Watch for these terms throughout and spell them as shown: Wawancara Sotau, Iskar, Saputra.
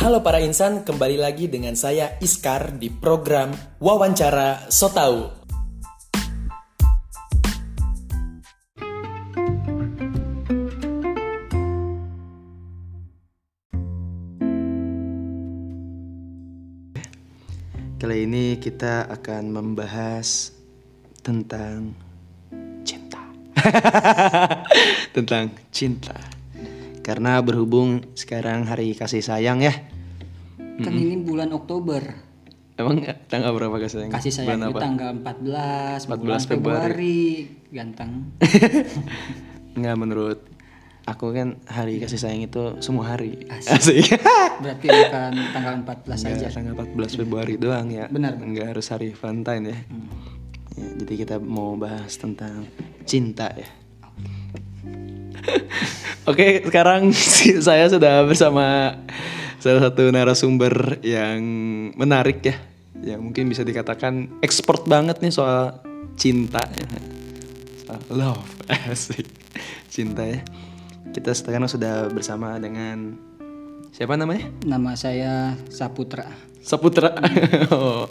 Halo para insan, kembali lagi dengan saya Iskar di program Wawancara Sotau. Kali ini kita akan membahas tentang cinta. Tentang cinta. Karena berhubung sekarang hari kasih sayang ya. Kan ini bulan Oktober. Emang tanggal berapa kasih sayang? Kasih sayang itu tanggal 14 Februari. Ganteng. Enggak, menurut aku kan hari kasih sayang itu semua hari. Asik. Berarti bukan tanggal 14 saja. Tanggal 14 Februari doang ya. Benar. Enggak harus hari Valentine ya. Ya, jadi kita mau bahas tentang cinta ya. Oke, sekarang saya sudah bersama salah satu narasumber yang menarik ya. Yang mungkin bisa dikatakan expert banget nih soal cinta ya. Soal love. Asik. Cinta ya. Kita sekarang sudah bersama dengan siapa namanya? Nama saya Saputra. Saputra. Oh.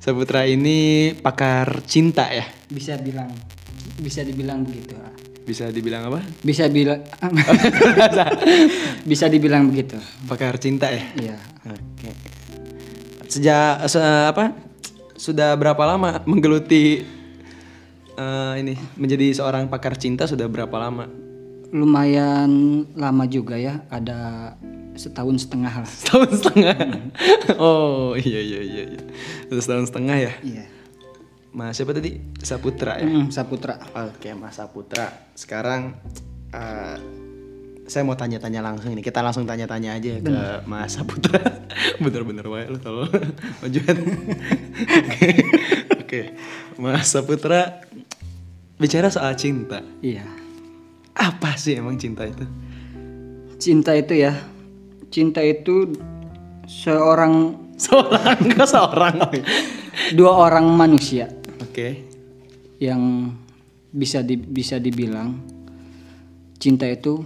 Saputra ini pakar cinta ya? Bisa dibilang begitu. Bisa dibilang apa? Bisa dibilang begitu. Pakar cinta ya? Iya. Oke. Sejak sudah berapa lama menggeluti ini menjadi seorang pakar cinta, sudah berapa lama? Lumayan lama juga ya, ada setahun setengah. Setahun setengah? Oh iya. Setahun setengah ya? Iya. Mas siapa tadi? Saputra ya? Saputra. Oke, Mas Saputra. Sekarang saya mau tanya-tanya langsung ini. Kita langsung tanya-tanya aja ke Mas Saputra. Bener-bener wae lu tolong majuan. Oke. Mas Saputra, bicara soal cinta. Iya. Apa sih emang cinta itu? Cinta itu seorang dua orang manusia. Oke. Yang bisa dibilang cinta itu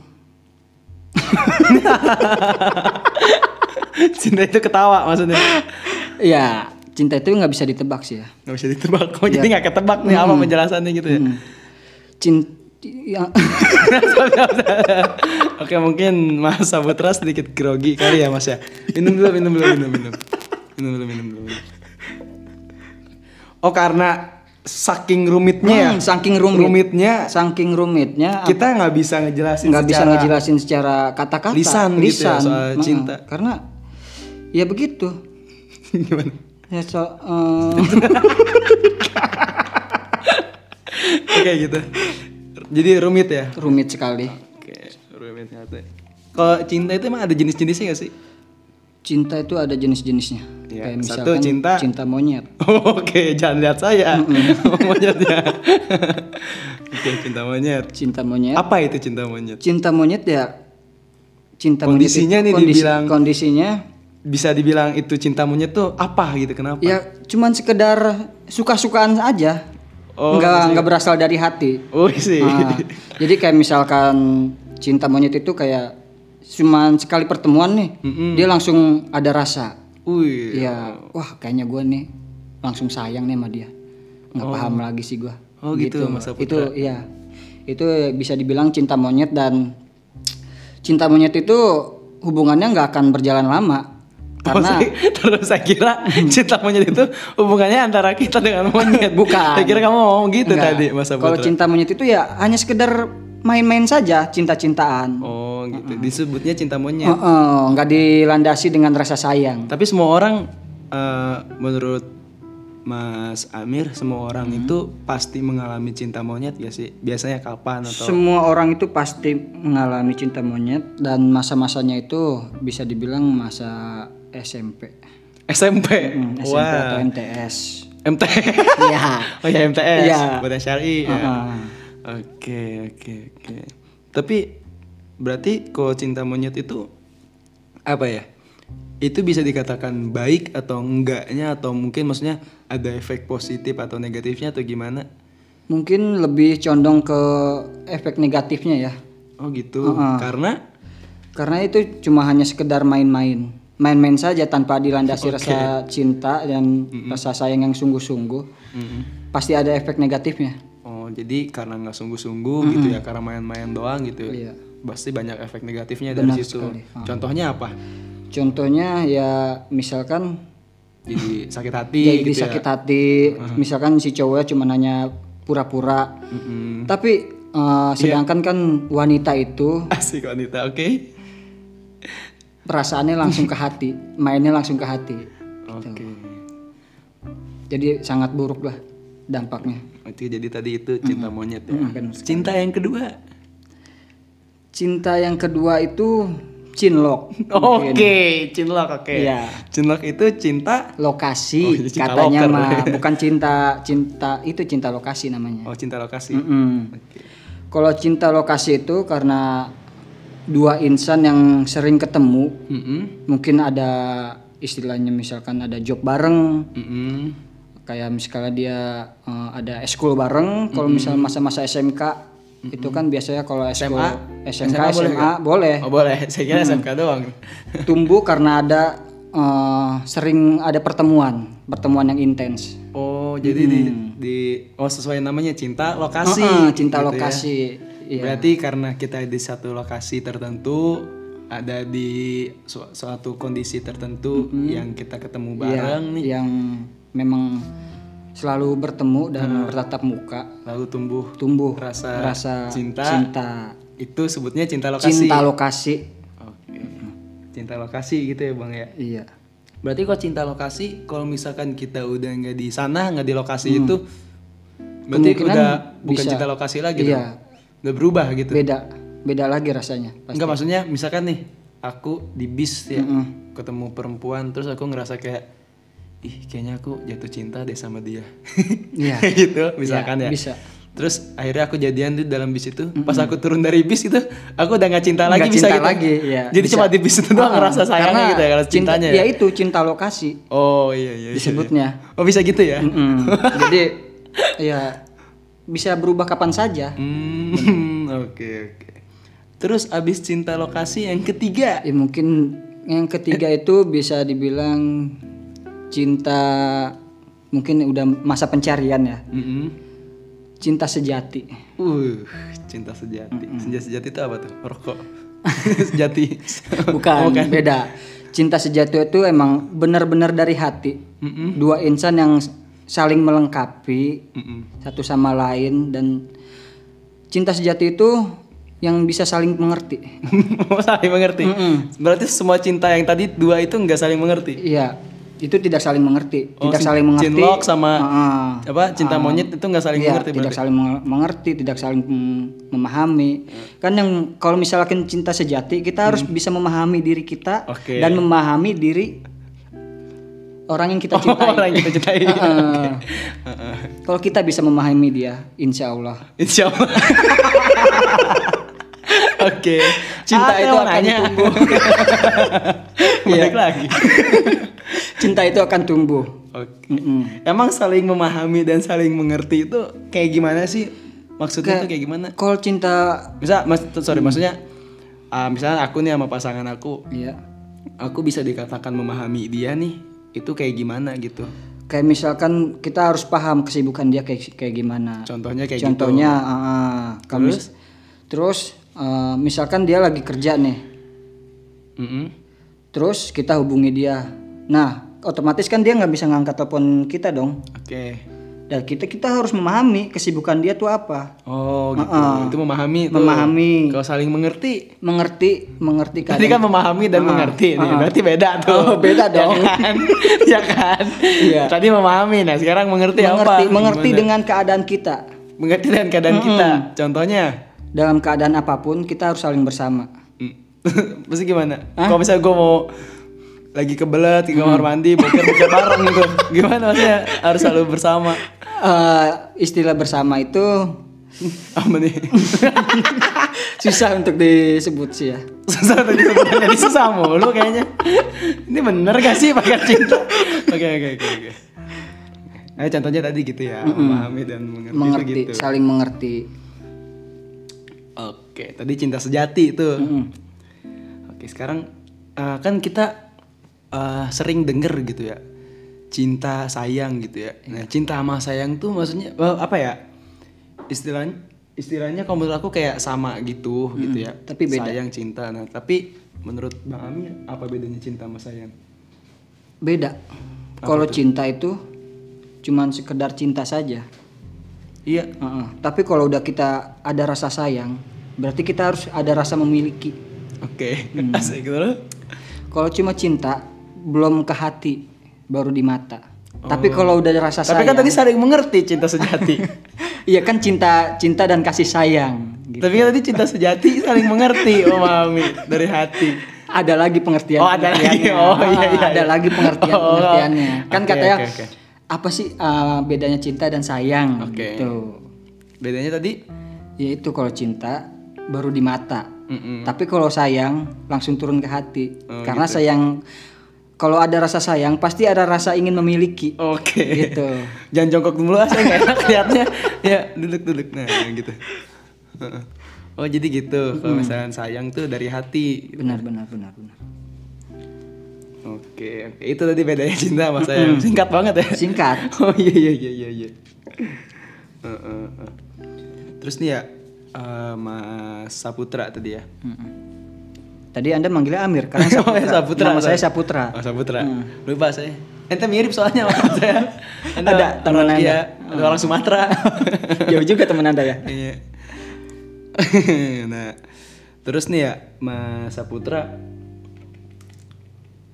cinta itu ketawa maksudnya. Ya, cinta itu enggak bisa ditebak sih ya. Enggak bisa ditebak. Kok ya. Jadi enggak ketebak nih apa penjelasannya gitu ya. Cinta ya. Oke, mungkin Mas Saputra sedikit grogi kali ya Mas ya. Minum dulu. Oh, karena saking rumitnya ya. Saking rumitnya. Kita nggak bisa ngejelasin. Secara kata-kata. Lisan. Gitu ya, soal cinta. Karena ya begitu. Gimana? Ya Oke gitu. Jadi rumit ya? Rumit sekali. Oke, rumit sekali. Kalau cinta itu emang ada jenis-jenisnya gak sih? Cinta itu ada jenis-jenisnya ya. Kayak misalkan cinta monyet. Oke, jangan lihat saya. Monyetnya. Oke, cinta monyet. Apa itu cinta monyet? Cinta monyet ya kondisinya bisa dibilang itu cinta monyet tuh apa gitu, kenapa? Ya cuman sekedar suka-sukaan aja. Oh, enggak berasal dari hati. Oh sih. Jadi kayak misalkan cinta monyet itu kayak cuman sekali pertemuan nih, dia langsung ada rasa. Ya, wah kayaknya gue nih langsung sayang nih sama dia. Enggak paham lagi sih gue. Oh gitu Mas Saputra. Itu ya. Itu bisa dibilang cinta monyet, dan cinta monyet itu hubungannya enggak akan berjalan lama. Karena terus saya kira cinta monyet itu hubungannya antara kita dengan monyet. Bukan. Saya kira kamu ngomong gitu. Enggak. Tadi Mas Saputra. Kalau cinta monyet itu ya hanya sekedar main-main saja, cinta-cintaan. Oh gitu. Disebutnya cinta monyet. Enggak dilandasi dengan rasa sayang. Tapi semua orang menurut Mas Amir, semua orang itu pasti mengalami cinta monyet gak sih? Biasanya kapan atau? Semua orang itu pasti mengalami cinta monyet, dan masa-masanya itu bisa dibilang masa SMP? SMP atau MTS. Iya. Oh ya MTS. Iya. Buat syari. Oke. Tapi berarti kalau cinta monyet itu apa ya? Itu bisa dikatakan baik atau enggaknya, atau mungkin maksudnya ada efek positif atau negatifnya atau gimana? Mungkin lebih condong ke efek negatifnya ya. Oh gitu. Karena itu cuma hanya sekedar main-main. main-main saja tanpa dilandasi rasa cinta dan rasa sayang yang sungguh-sungguh, pasti ada efek negatifnya. Oh, jadi karena nggak sungguh-sungguh gitu ya, karena main-main doang gitu. Iya. Pasti banyak efek negatifnya dari situ. Contohnya apa? Contohnya ya misalkan jadi sakit hati. Jadi gitu sakit ya? Hati. Misalkan si cowoknya cuma nanya pura-pura. Tapi sedangkan kan wanita itu asik wanita, oke. Perasaannya langsung ke hati, mainnya langsung ke hati. Oke. Gitu. Jadi sangat buruk lah dampaknya. Itu jadi tadi itu cinta monyet ya. Cinta yang kedua. Cinta yang kedua itu cinlok. Oke, cinlok oke. Iya. Cinlok itu cinta lokasi, cinta katanya mah, bukan cinta itu cinta lokasi namanya. Oh, cinta lokasi. Okay. Kalau cinta lokasi itu karena dua insan yang sering ketemu, mungkin ada istilahnya misalkan ada job bareng, kayak misalnya dia ada eskul bareng. Kalau misalnya masa-masa SMK itu kan biasanya kalau eskul SMA boleh. Oh boleh, saya kira SMK doang. Tumbuh karena ada sering ada pertemuan yang intens. Oh jadi di sesuai namanya cinta lokasi. Cinta gitu lokasi. Ya. Berarti karena kita di satu lokasi tertentu, ada di suatu kondisi tertentu yang kita ketemu bareng nih, yang memang selalu bertemu dan bertatap muka, lalu tumbuh rasa cinta. Itu sebutnya cinta lokasi. Cinta lokasi. Oke. Cinta lokasi gitu ya Bang ya. Iya. Berarti kalau cinta lokasi, kalau misalkan kita udah nggak di sana, nggak di lokasi itu, berarti udah bukan cinta lokasi lagi. Iya. Udah berubah gitu. Beda lagi rasanya. Enggak, maksudnya misalkan nih aku di bis ya, ketemu perempuan terus aku ngerasa kayak kayaknya aku jatuh cinta deh sama dia. Iya. Gitu misalkan ya. Bisa. Terus akhirnya aku jadian tuh dalam bis itu, pas aku turun dari bis itu aku udah gak cinta lagi, bisa cinta gitu. Lagi, ya, jadi bisa. Cuma di bis itu doang ngerasa sayangnya gitu ya, ngerasa cintanya. Ya itu cinta lokasi. Oh iya disebutnya. Iya. Oh bisa gitu ya. Jadi ya bisa berubah kapan saja. Oke. Terus abis cinta lokasi yang ketiga? Ya mungkin yang ketiga itu bisa dibilang cinta mungkin udah masa pencarian ya. Cinta sejati. Cinta sejati. Cinta sejati itu apa tuh? Rokok. Sejati. Bukan, beda. Cinta sejati itu emang benar-benar dari hati. Dua insan yang saling melengkapi satu sama lain, dan cinta sejati itu yang bisa saling mengerti. Saling mengerti. Berarti semua cinta yang tadi dua itu nggak saling mengerti. Iya, itu tidak saling mengerti. Tidak saling mengerti. Cinlok sama cinta monyet itu nggak saling mengerti. Tidak berarti. Saling mengerti, tidak saling memahami. Kan yang kalau misalkan cinta sejati, kita harus bisa memahami diri kita dan memahami diri orang yang kita cintai. Orang yang kita cintai. Kalau kita bisa memahami dia, Insya Allah. Oke. Cinta itu akan tumbuh. Balik lagi. Cinta itu akan tumbuh. Oke. Emang saling memahami dan saling mengerti itu kayak gimana sih? Maksudnya itu kayak gimana? Kalau cinta maksudnya misalnya aku nih sama pasangan aku. Iya. Aku bisa dikatakan memahami dia nih. Itu kayak gimana gitu? Kayak misalkan kita harus paham kesibukan dia kayak gimana. Contohnya gitu. Terus misalkan dia lagi kerja nih. Terus kita hubungi dia. Nah, otomatis kan dia nggak bisa ngangkat telepon kita dong. Oke. Dan kita harus memahami kesibukan dia tuh apa. Oh gitu. Itu memahami. Kalau saling mengerti tadi kan memahami dan mengerti nih. Berarti beda tuh. Oh beda dong. Ya kan yeah. Tadi memahami, nah sekarang mengerti gimana? Dengan keadaan kita, mengerti dengan keadaan kita. Contohnya dalam keadaan apapun kita harus saling bersama. Maksudnya gimana? Kalau misalnya gue mau lagi kebelet di kamar mandi, boker bareng gitu. Gimana maksudnya harus selalu bersama? Istilah bersama itu apa nih? Susah untuk disebut sih ya. Susah untuk disebut, jadi susah mulu kayaknya. Ini bener gak sih pakai cinta? Oke. Nah, contohnya tadi gitu ya, memahami dan mengerti gitu. Saling mengerti. Oke, tadi cinta sejati itu. Oke, sekarang kan kita sering denger gitu ya, cinta sayang gitu ya. Nah, cinta sama sayang tuh maksudnya apa ya istilahnya kalau menurut aku kayak sama gitu gitu ya, tapi beda. Sayang cinta, nah tapi menurut Bang Ami apa bedanya cinta sama sayang? Beda. Kalau cinta itu cuman sekedar cinta saja. Iya. Tapi kalau udah kita ada rasa sayang, berarti kita harus ada rasa memiliki. Oke. Asik gitu loh. Kalau cuma cinta belum ke hati, baru di mata. Oh. Tapi kalau udah rasa sayang. Tapi kan tadi saling mengerti cinta sejati. Iya kan, cinta dan kasih sayang. Gitu. Tapi kan tadi cinta sejati saling mengerti, Om Ami, dari hati. Ada lagi pengertian. Oh, ada lagi. Oh, iya. Ada lagi pengertiannya. Kan okay, katanya okay. Apa sih bedanya cinta dan sayang? Okay. Gitu. Bedanya tadi? Ya itu, kalau cinta baru di mata. Tapi kalau sayang langsung turun ke hati. Karena gitu. Sayang, kalau ada rasa sayang pasti ada rasa ingin memiliki. Oke. Gitu. Jangan jongkok dulu, saya nggak enak liatnya. Ya duduk-duduk, nah gitu. Oh jadi gitu, kalau misalnya sayang tuh dari hati. Benar. Oke. Itu tadi bedanya cinta sama sayang. Singkat banget ya. Singkat. Oh iya. Terus nih ya, Mas Saputra tadi ya. Tadi Anda manggilnya Amir karena Saputra. Nama saya Saputra. Oh, Saputra. Lupa saya. Ente mirip soalnya sama saya. Anda ada teman Anda. Ya, orang Sumatera. Jauh juga teman Anda ya. Iya. Nah, terus nih ya, Mas Saputra.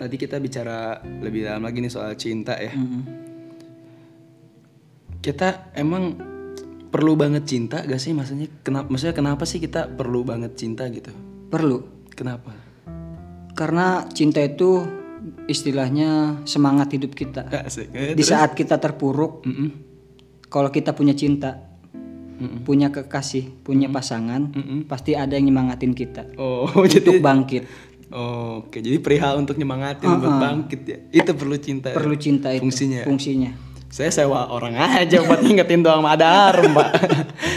Tadi kita bicara lebih dalam lagi nih soal cinta ya. Kita emang perlu banget cinta gak sih? Maksudnya kenapa sih kita perlu banget cinta gitu? Perlu. Kenapa? Karena cinta itu istilahnya semangat hidup kita. Di saat kita terpuruk, kalau kita punya cinta, punya kekasih, punya pasangan, pasti ada yang nyemangatin kita untuk bangkit. Oke, jadi perihal untuk nyemangatin buat bangkit ya. Itu perlu cinta. Perlu cinta ya? Itu fungsinya. Saya sewa orang aja buat ngingetin doang, ada alarm, Pak.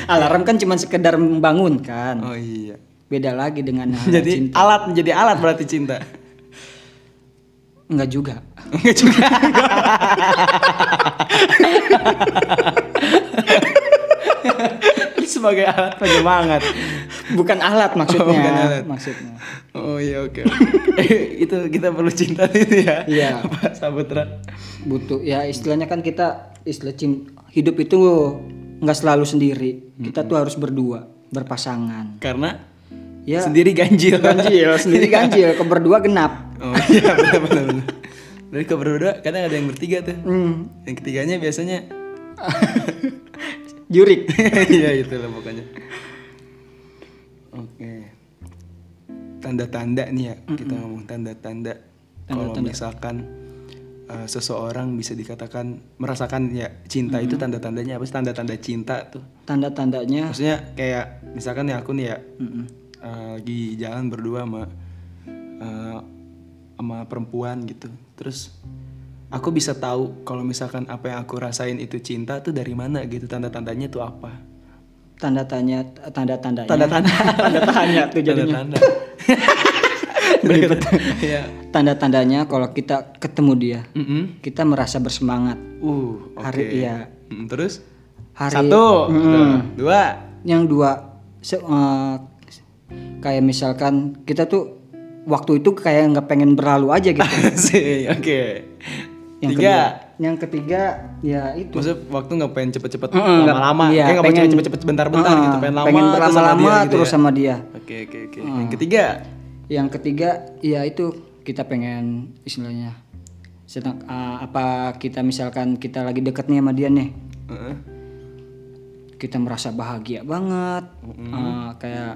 Alarm kan cuma sekedar membangunkan. Oh iya. Beda lagi dengan jadi cinta. Menjadi alat berarti cinta. Enggak juga. Sebagai alat penyemangat. Bukan alat maksudnya. Oh iya, oke. Itu kita perlu cinta itu ya. Iya. Pak Saputra. Butuh ya, istilahnya kan kita hidup itu enggak selalu sendiri. Kita tuh harus berdua, berpasangan. Karena ya, sendiri ganjil, keberdua genap. Oh iya, benar. Dari keberdua kadang ada yang bertiga tuh. Yang ketiganya biasanya jurik. Iya, itulah pokoknya. Oke. Tanda-tanda nih ya, kita ngomong tanda-tanda. Kalau misalkan seseorang bisa dikatakan merasakan ya cinta, itu tanda-tandanya apa sih? Tanda-tanda cinta tuh. Tanda-tandanya maksudnya kayak misalkan ya aku nih ya, lagi jalan berdua sama perempuan gitu, terus aku bisa tahu kalau misalkan apa yang aku rasain itu cinta tuh dari mana gitu, tanda-tandanya tuh apa? Tanda-tandanya. Tanda-tandanya kalau kita ketemu dia, kita merasa bersemangat. Hari ya. Terus? Dua. Yang dua. Kayak misalkan kita tuh waktu itu kayak nggak pengen berlalu aja gitu. Yang ketiga ya itu. Maksudnya waktu nggak pengen cepet-cepet lama-lama, ya, kayak nggak pengen cepet-cepet bentar-bentar gitu, pengen berlama-lama terus sama dia. Oke. Yang ketiga ya itu, kita pengen istilahnya apa, kita misalkan kita lagi deket nih sama dia nih, kita merasa bahagia banget, kayak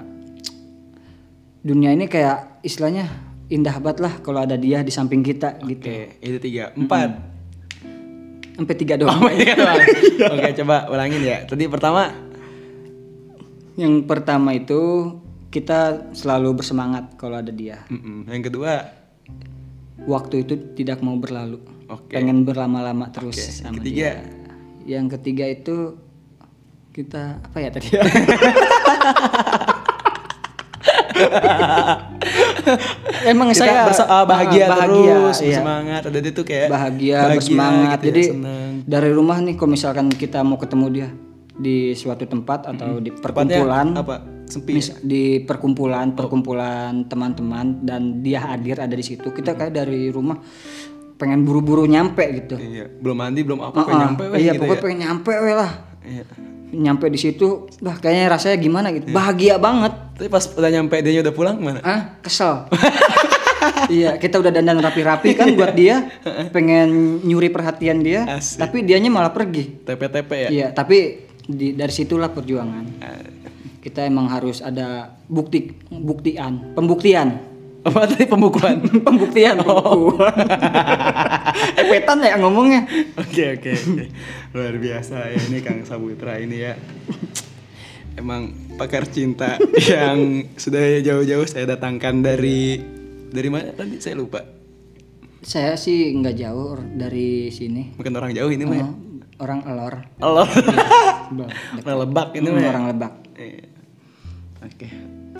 dunia ini kayak istilahnya indah banget lah kalau ada dia di samping kita gitu. Itu 3, 4. Sampai 3 doang. Oke, coba ulangin ya. Tadi pertama. Yang pertama itu kita selalu bersemangat kalau ada dia. Yang kedua, waktu itu tidak mau berlalu. Pengen berlama-lama terus sama dia. Yang ketiga itu kita apa ya tadi? Emang kita saya bahagia terus, bersemangat. Ada dia tuh kayak bahagia bersemangat. Gitu, jadi dari rumah nih, kalau misalkan kita mau ketemu dia di suatu tempat atau di perkumpulan, di perkumpulan teman-teman dan dia hadir ada di situ, kita kayak dari rumah pengen buru-buru nyampe gitu. Iya, belum mandi, belum apa, pengen nyampe. Iya, gitu pokoknya pengen nyampe lah. Iya. Nyampe di situ, bah kayaknya rasanya gimana gitu. Iya. Bahagia banget. Tapi pas udah nyampe dia udah pulang gimana? Kesel. Iya, kita udah dandan rapi-rapi kan buat dia, pengen nyuri perhatian dia. Asik. Tapi dianya malah pergi. TP-TP ya. Iya, tapi dari situlah perjuangan. Kita emang harus ada pembuktian. Apa tadi pembukuan? Pembuktian. Epetan ya ngomongnya. Oke. Luar biasa ya ini Kang Saputra ini ya. Emang pakar cinta yang sudah jauh-jauh saya datangkan dari mana tadi saya lupa. Saya sih nggak jauh dari sini. Mungkin orang jauh ini mah ya. Orang Elor. Orang Lebak ini mah. Orang Lebak. Oke.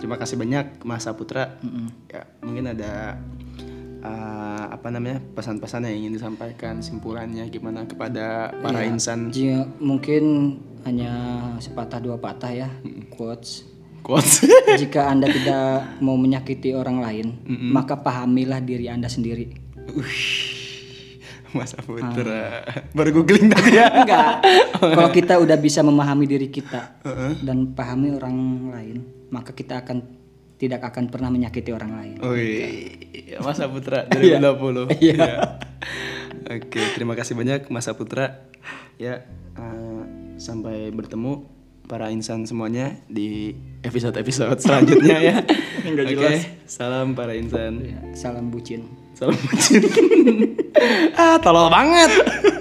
Terima kasih banyak Mas Saputra. Ya, mungkin ada pesan-pesan yang ingin disampaikan, simpulannya gimana kepada para insan? Ya, mungkin hanya sepatah dua patah ya. Quotes. Jika Anda tidak mau menyakiti orang lain, maka pahamilah diri Anda sendiri. Mas Saputra baru googling tadi ya? Enggak. Kalau kita udah bisa memahami diri kita dan pahami orang lain, maka kita tidak akan pernah menyakiti orang lain. Mas Saputra 2020. Iya. Oke, terima kasih banyak Mas Saputra. Ya, sampai bertemu para insan semuanya di episode-episode selanjutnya ya. Enggak jelas. Salam para insan. Salam bucin. Tolol banget.